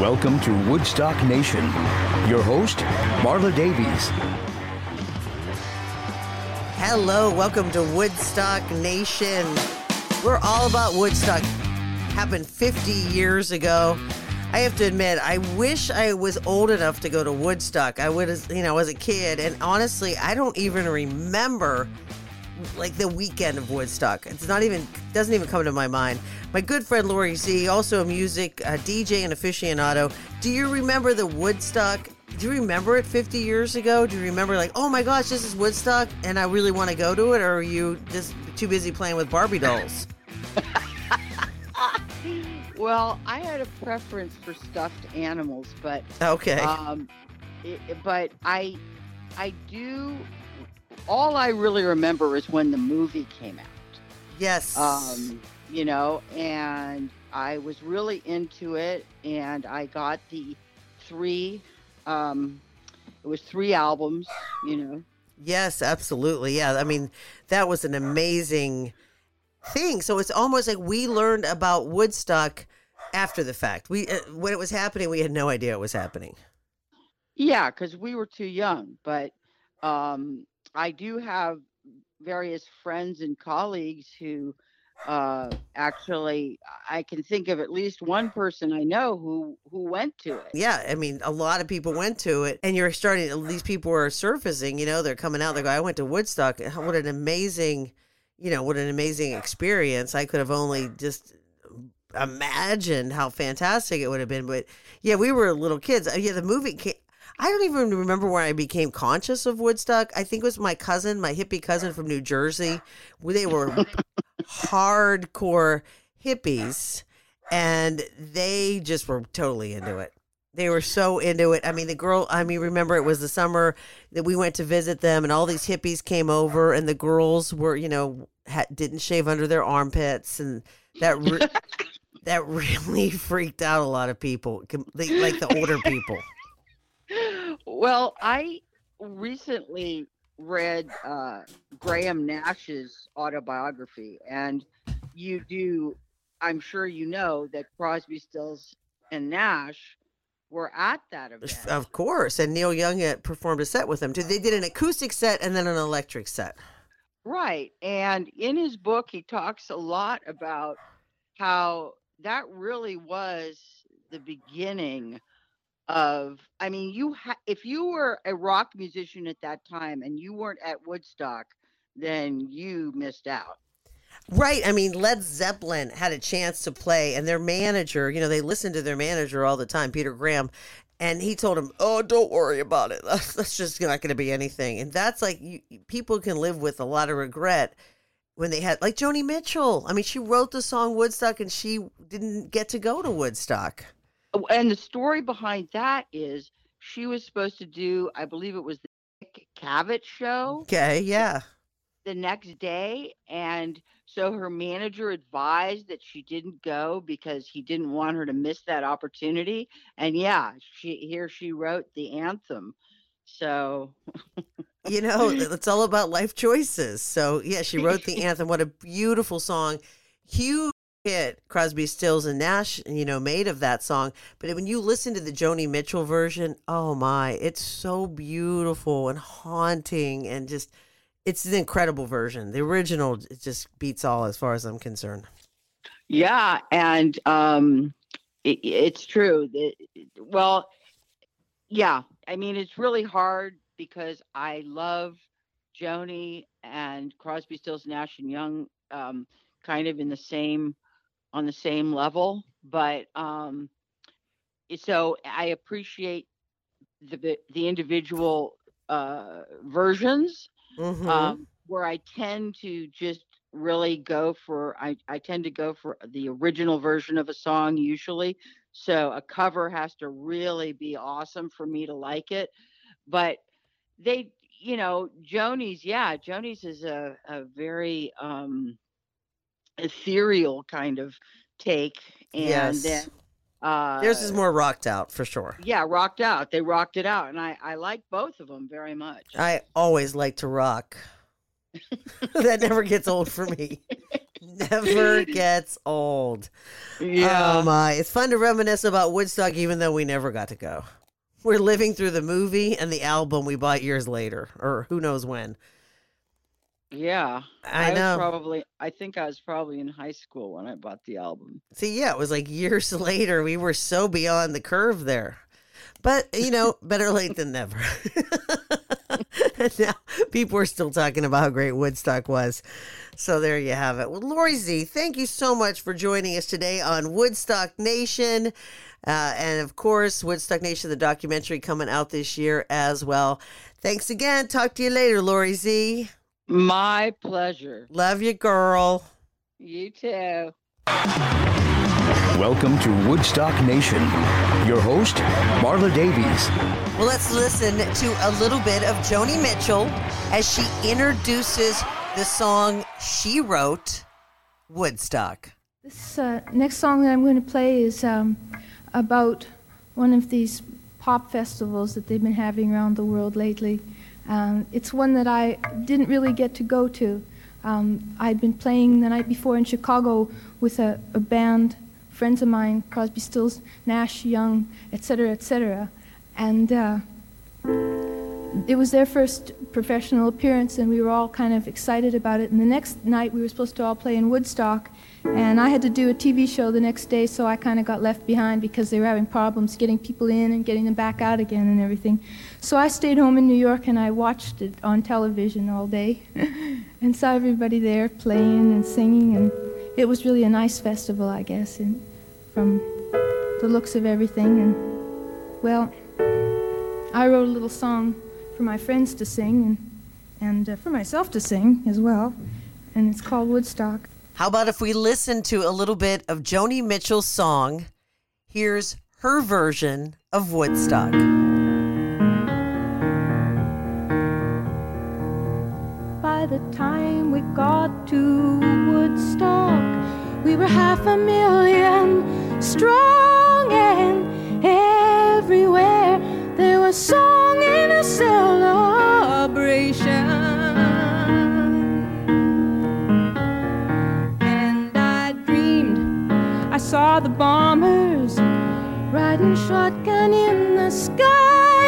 Welcome to Woodstock Nation. Your host, Marla Davies. Hello, welcome to Woodstock Nation. We're all about Woodstock. Happened 50 years ago. I have to admit, I wish I was old enough to go to Woodstock. I would, as a kid, and honestly, I don't even remember like the weekend of Woodstock. It's not even, doesn't even come to my mind. My good friend Lori Z, also a music DJ and aficionado. Do you remember the Woodstock? Do you remember it 50 years ago? Do you remember like, oh my gosh, this is Woodstock and I really want to go to it? Or are you just too busy playing with Barbie dolls? Well, I had a preference for stuffed animals, but okay. But I do. All I really remember is when the movie came out. Yes. And I was really into it, and I got the three albums, Yes, absolutely. Yeah. I mean, that was an amazing thing. So it's almost like we learned about Woodstock after the fact. When it was happening, we had no idea it was happening. Yeah. 'Cause we were too young, but, I do have various friends and colleagues who actually, I can think of at least one person I know who went to it. Yeah, I mean, a lot of people went to it, and you're starting, these people are surfacing, they're coming out, they go, I went to Woodstock. What an amazing, what an amazing experience. I could have only just imagined how fantastic it would have been. But yeah, we were little kids. Yeah, the movie came. I don't even remember when I became conscious of Woodstock. I think it was my cousin, my hippie cousin from New Jersey. They were hardcore hippies, and they just were totally into it. They were so into it. I mean, remember it was the summer that we went to visit them, and all these hippies came over, and the girls were, didn't shave under their armpits, and that really freaked out a lot of people, like the older people. Well, I recently read Graham Nash's autobiography, and you do, I'm sure that Crosby, Stills, and Nash were at that event. Of course, and Neil Young performed a set with them. They did an acoustic set and then an electric set. Right, and in his book, he talks a lot about how that really was the beginning of, if you were a rock musician at that time and you weren't at Woodstock, then you missed out. Right. I mean, Led Zeppelin had a chance to play, and their manager, they listened to their manager all the time, Peter Graham, and he told him, oh, don't worry about it. That's just not going to be anything. And that's like, people can live with a lot of regret when they had, like Joni Mitchell. I mean, she wrote the song Woodstock and she didn't get to go to Woodstock. And the story behind that is she was supposed to do, I believe it was the Dick Cavett show. Okay, yeah. The next day. And so her manager advised that she didn't go because he didn't want her to miss that opportunity. And yeah, she wrote the anthem. So, it's all about life choices. So yeah, she wrote the anthem. What a beautiful song. Huge hit Crosby, Stills, and Nash, made of that song. But when you listen to the Joni Mitchell version, oh my, it's so beautiful and haunting, and just, it's an incredible version. The original, it just beats all as far as I'm concerned. Yeah. And It's true. Well, yeah. I mean, it's really hard because I love Joni and Crosby, Stills, Nash and Young, kind of on the same level. But so I appreciate the individual versions, mm-hmm. Where I tend to just really go for, I tend to go for the original version of a song usually. So a cover has to really be awesome for me to like it. But they, you know, Joni's is a very ethereal kind of take. And yes. Then, theirs is more rocked out for sure. Yeah, rocked out. They rocked it out. And I like both of them very much. I always like to rock. That never gets old for me. Never gets old. Yeah. Oh my. It's fun to reminisce about Woodstock, even though we never got to go. We're living through the movie and the album we bought years later, or who knows when. Yeah, I know. I think I was probably in high school when I bought the album. See, yeah, it was like years later. We were so beyond the curve there. But, you know, better late than never. And now people are still talking about how great Woodstock was. So there you have it. Well, Lori Z, thank you so much for joining us today on Woodstock Nation. And, of course, Woodstock Nation, the documentary coming out this year as well. Thanks again. Talk to you later, Lori Z. My pleasure. Love you, girl. You too. Welcome to Woodstock Nation. Your host, Marla Davies. Well, let's listen to a little bit of Joni Mitchell as she introduces the song she wrote, Woodstock. This next song that I'm going to play is about one of these pop festivals that they've been having around the world lately. It's one that I didn't really get to go to. I'd been playing the night before in Chicago with a band, friends of mine, Crosby, Stills, Nash, Young, et cetera, and it was their first professional appearance, and we were all kind of excited about it. And the next night, we were supposed to all play in Woodstock, and I had to do a TV show the next day, so I kind of got left behind because they were having problems getting people in and getting them back out again and everything. So I stayed home in New York and I watched it on television all day and saw everybody there playing and singing, and it was really a nice festival, I guess, and from the looks of everything. And well, I wrote a little song for my friends to sing and for myself to sing as well, and it's called Woodstock. How about if we listen to a little bit of Joni Mitchell's song? Here's her version of Woodstock. By the time we got to Woodstock, we were 500,000 strong, and everywhere there was song and a celebration. I saw the bombers riding shotgun in the sky,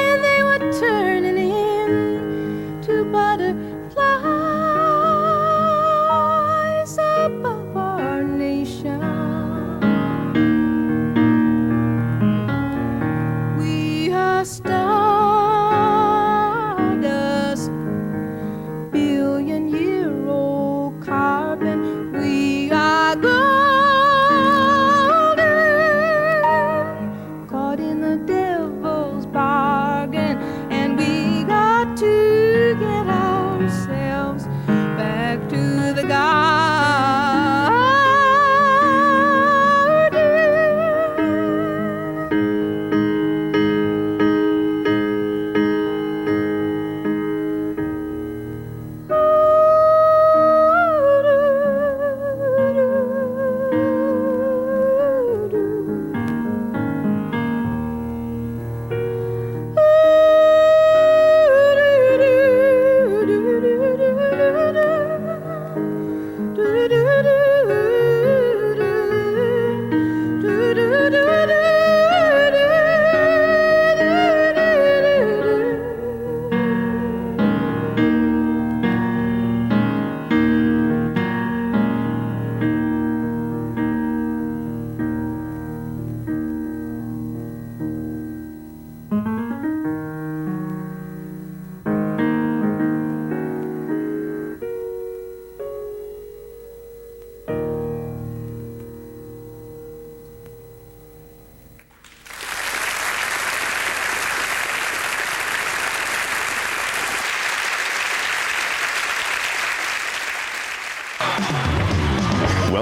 and they were turning in to butterflies above our nation. We are stardust, billion-year-old carbon. We are gold. Get out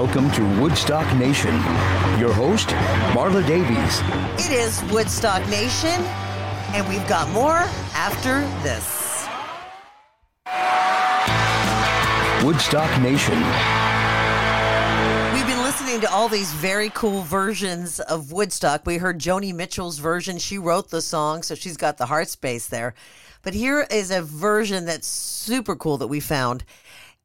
Welcome to Woodstock Nation. Your host, Marla Davies. It is Woodstock Nation, and we've got more after this. Woodstock Nation. We've been listening to all these very cool versions of Woodstock. We heard Joni Mitchell's version. She wrote the song, so she's got the heart space there. But here is a version that's super cool that we found.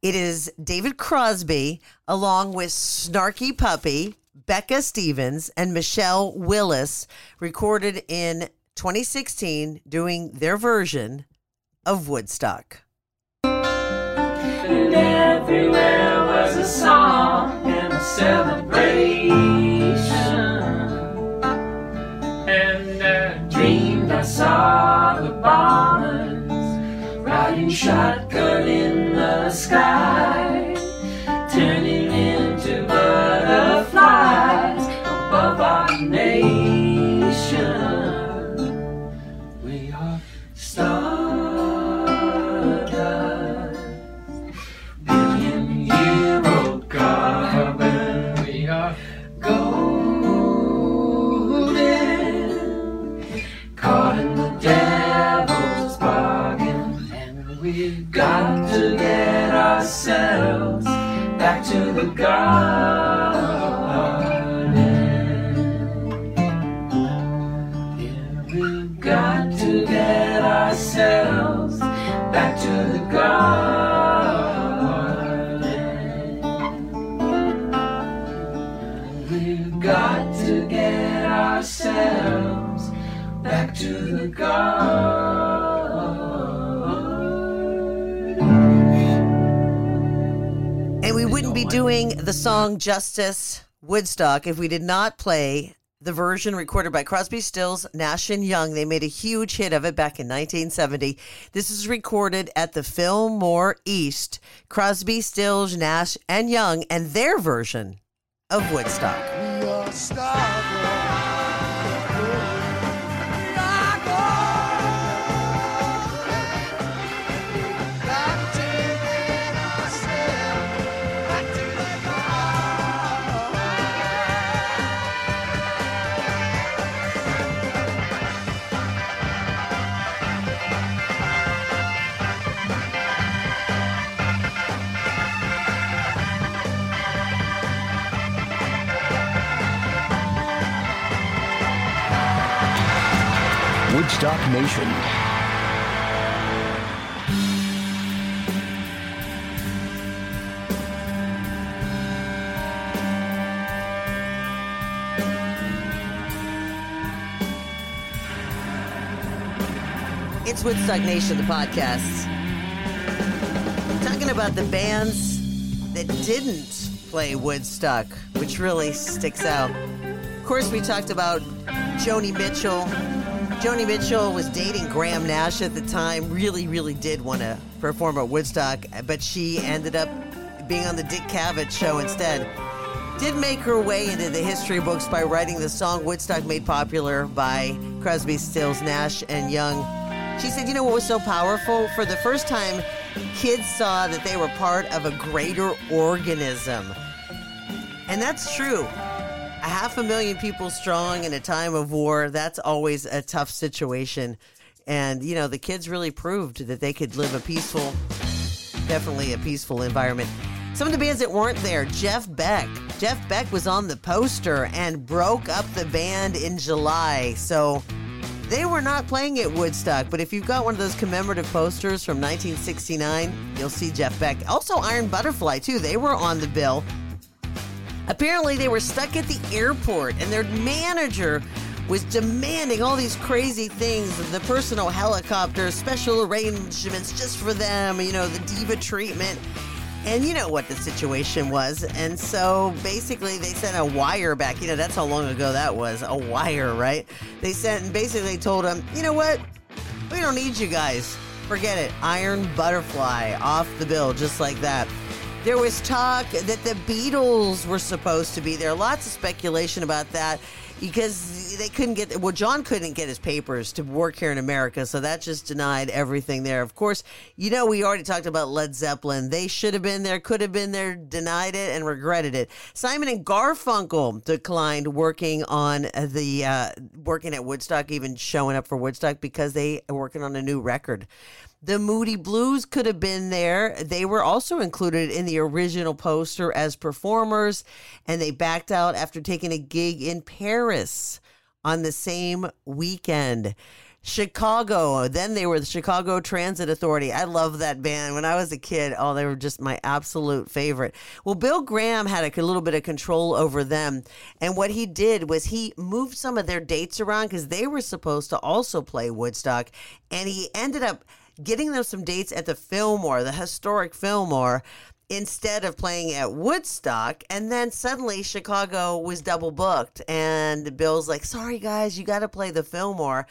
It is David Crosby along with Snarky Puppy, Becca Stevens, and Michelle Willis recorded in 2016 doing their version of Woodstock. And everywhere was a song and a celebration. And I dreamed I saw the bombers riding shotgun in the sky, turning into butterflies above our nation. We are stardust, billion-year-old carbon. We are golden, caught in the devil's bargain, and we've got to get ourselves back to the garden. Yeah, we've got to get ourselves back to the garden. We've got to get ourselves back to the garden. We wouldn't be doing the song justice, Woodstock, if we did not play the version recorded by Crosby, Stills, Nash and Young. They made a huge hit of it back in 1970. This is recorded at the Fillmore East. Crosby, Stills, Nash and Young and their version of Woodstock. We are starving. Woodstock Nation. It's Woodstock Nation, the podcast. We're talking about the bands that didn't play Woodstock, which really sticks out. Of course, we talked about Joni Mitchell. Joni Mitchell was dating Graham Nash at the time, really did want to perform at Woodstock, but she ended up being on the Dick Cavett show instead. Did make her way into the history books by writing the song Woodstock, made popular by Crosby, Stills, Nash, and Young. She said, you know what was so powerful? For the first time, kids saw that they were part of a greater organism. And that's true. 500,000 people strong in a time of war, that's always a tough situation. And, you know, the kids really proved that they could live a peaceful, definitely a peaceful environment. Some of the bands that weren't there, Jeff Beck. Jeff Beck was on the poster and broke up the band in July. So they were not playing at Woodstock. But if you've got one of those commemorative posters from 1969, you'll see Jeff Beck. Also Iron Butterfly, too. They were on the bill. Apparently, they were stuck at the airport, and their manager was demanding all these crazy things, the personal helicopter, special arrangements just for them, you know, the diva treatment. And you know what the situation was. And so, basically, they sent a wire back. You know, that's how long ago that was, a wire, right? They sent and basically told them, you know what? We don't need you guys. Forget it. Iron Butterfly off the bill, just like that. There was talk that the Beatles were supposed to be there. Lots of speculation about that. because they couldn't get, well, John couldn't get his papers to work here in America, so that just denied everything there. Of course, you know, we already talked about Led Zeppelin. They should have been there, could have been there, denied it, and regretted it. Simon and Garfunkel declined working on the, working at Woodstock, even showing up for Woodstock, because they were working on a new record. The Moody Blues could have been there. They were also included in the original poster as performers, and they backed out after taking a gig in Paris on the same weekend. Chicago, then they were the Chicago Transit Authority. I love that band. When I was a kid, oh, they were just my absolute favorite. Well, Bill Graham had a little bit of control over them. And what he did was he moved some of their dates around because they were supposed to also play Woodstock. And he ended up getting them some dates at the Fillmore, the historic Fillmore, instead of playing at Woodstock. And then suddenly Chicago was double booked. And Bill's like, sorry, guys, you got to play the Fillmore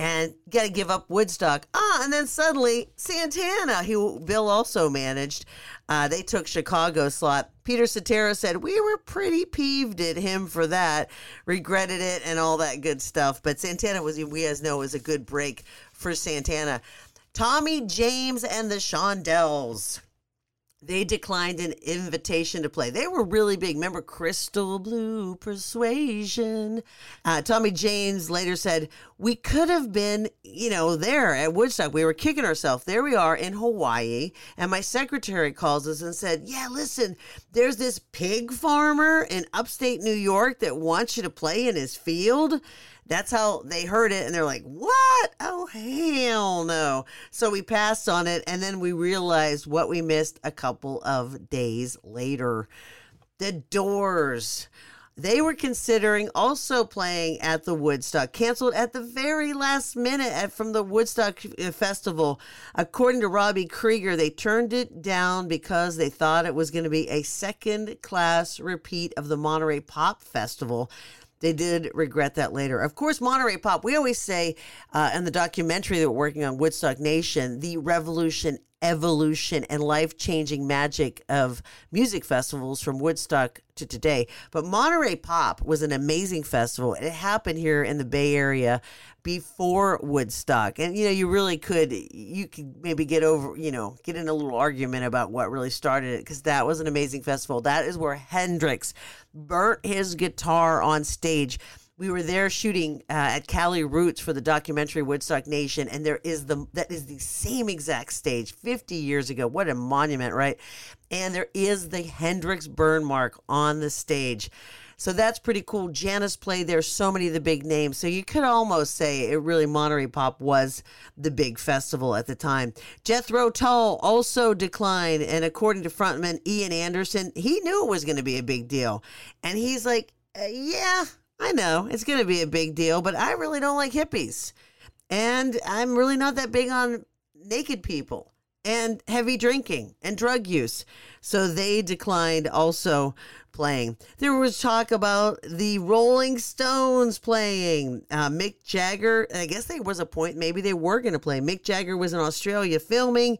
and got to give up Woodstock. And then suddenly Santana, who Bill also managed, they took Chicago's slot. Peter Cetera said, we were pretty peeved at him for that, regretted it and all that good stuff. But Santana was, we guys know, was a good break for Santana. Tommy James and the Shondells, they declined an invitation to play. They were really big. Remember Crystal Blue Persuasion? Tommy James later said, we could have been, you know, there at Woodstock. We were kicking ourselves. There we are in Hawaii. And my secretary calls us and said, yeah, listen, there's this pig farmer in upstate New York that wants you to play in his field. That's how they heard it, and they're like, what? Oh, hell no. So we passed on it, and then we realized what we missed a couple of days later. The Doors. They were considering also playing at the Woodstock, canceled at the very last minute from the Woodstock Festival. According to Robbie Krieger, they turned it down because they thought it was going to be a second-class repeat of the Monterey Pop Festival. They did regret that later. Of course, Monterey Pop, we always say in the documentary that we're working on, Woodstock Nation, the revolution, evolution, and life-changing magic of music festivals from Woodstock to today. But Monterey Pop was an amazing festival. It happened here in the Bay Area before Woodstock. And, you know, you really could, you could maybe get over, you know, get in a little argument about what really started it, because that was an amazing festival. That is where Hendrix burnt his guitar on stage. We were there shooting at Cali Roots for the documentary Woodstock Nation, and there is the same exact stage 50 years ago. What a monument, right? And there is the Hendrix burn mark on the stage. So that's pretty cool. Janis played there, so many of the big names. So you could almost say it really, Monterey Pop was the big festival at the time. Jethro Tull also declined. And according to frontman Ian Anderson, he knew it was going to be a big deal. And he's like, yeah, I know it's going to be a big deal, but I really don't like hippies. And I'm really not that big on naked people and heavy drinking and drug use. So they declined also playing. There was talk about the Rolling Stones playing. Mick Jagger, I guess there was a point maybe they were going to play. Mick Jagger was in Australia filming.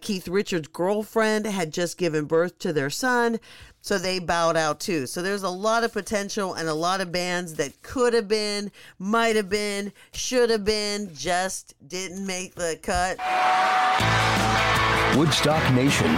Keith Richards' girlfriend had just given birth to their son. So they bowed out too. So there's a lot of potential and a lot of bands that could have been, might have been, should have been, just didn't make the cut. Woodstock Nation.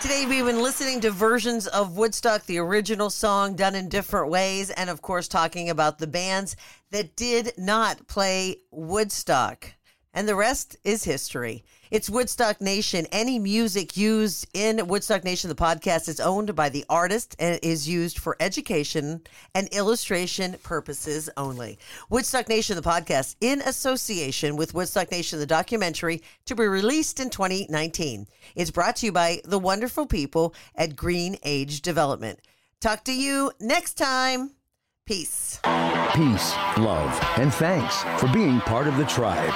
Today we've been listening to versions of Woodstock, the original song done in different ways, and of course talking about the bands that did not play Woodstock. And the rest is history. It's Woodstock Nation. Any music used in Woodstock Nation, the podcast, is owned by the artist and is used for education and illustration purposes only. Woodstock Nation, the podcast, in association with Woodstock Nation, the documentary, to be released in 2019. It's brought to you by the wonderful people at Green Age Development. Talk to you next time. Peace. Peace, love, and thanks for being part of the tribe.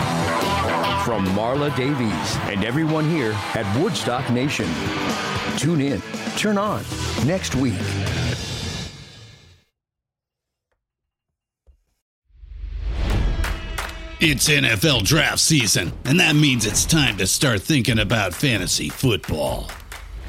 From Marla Davies and everyone here at Woodstock Nation. Tune in, turn on, next week. It's NFL draft season, and that means it's time to start thinking about fantasy football.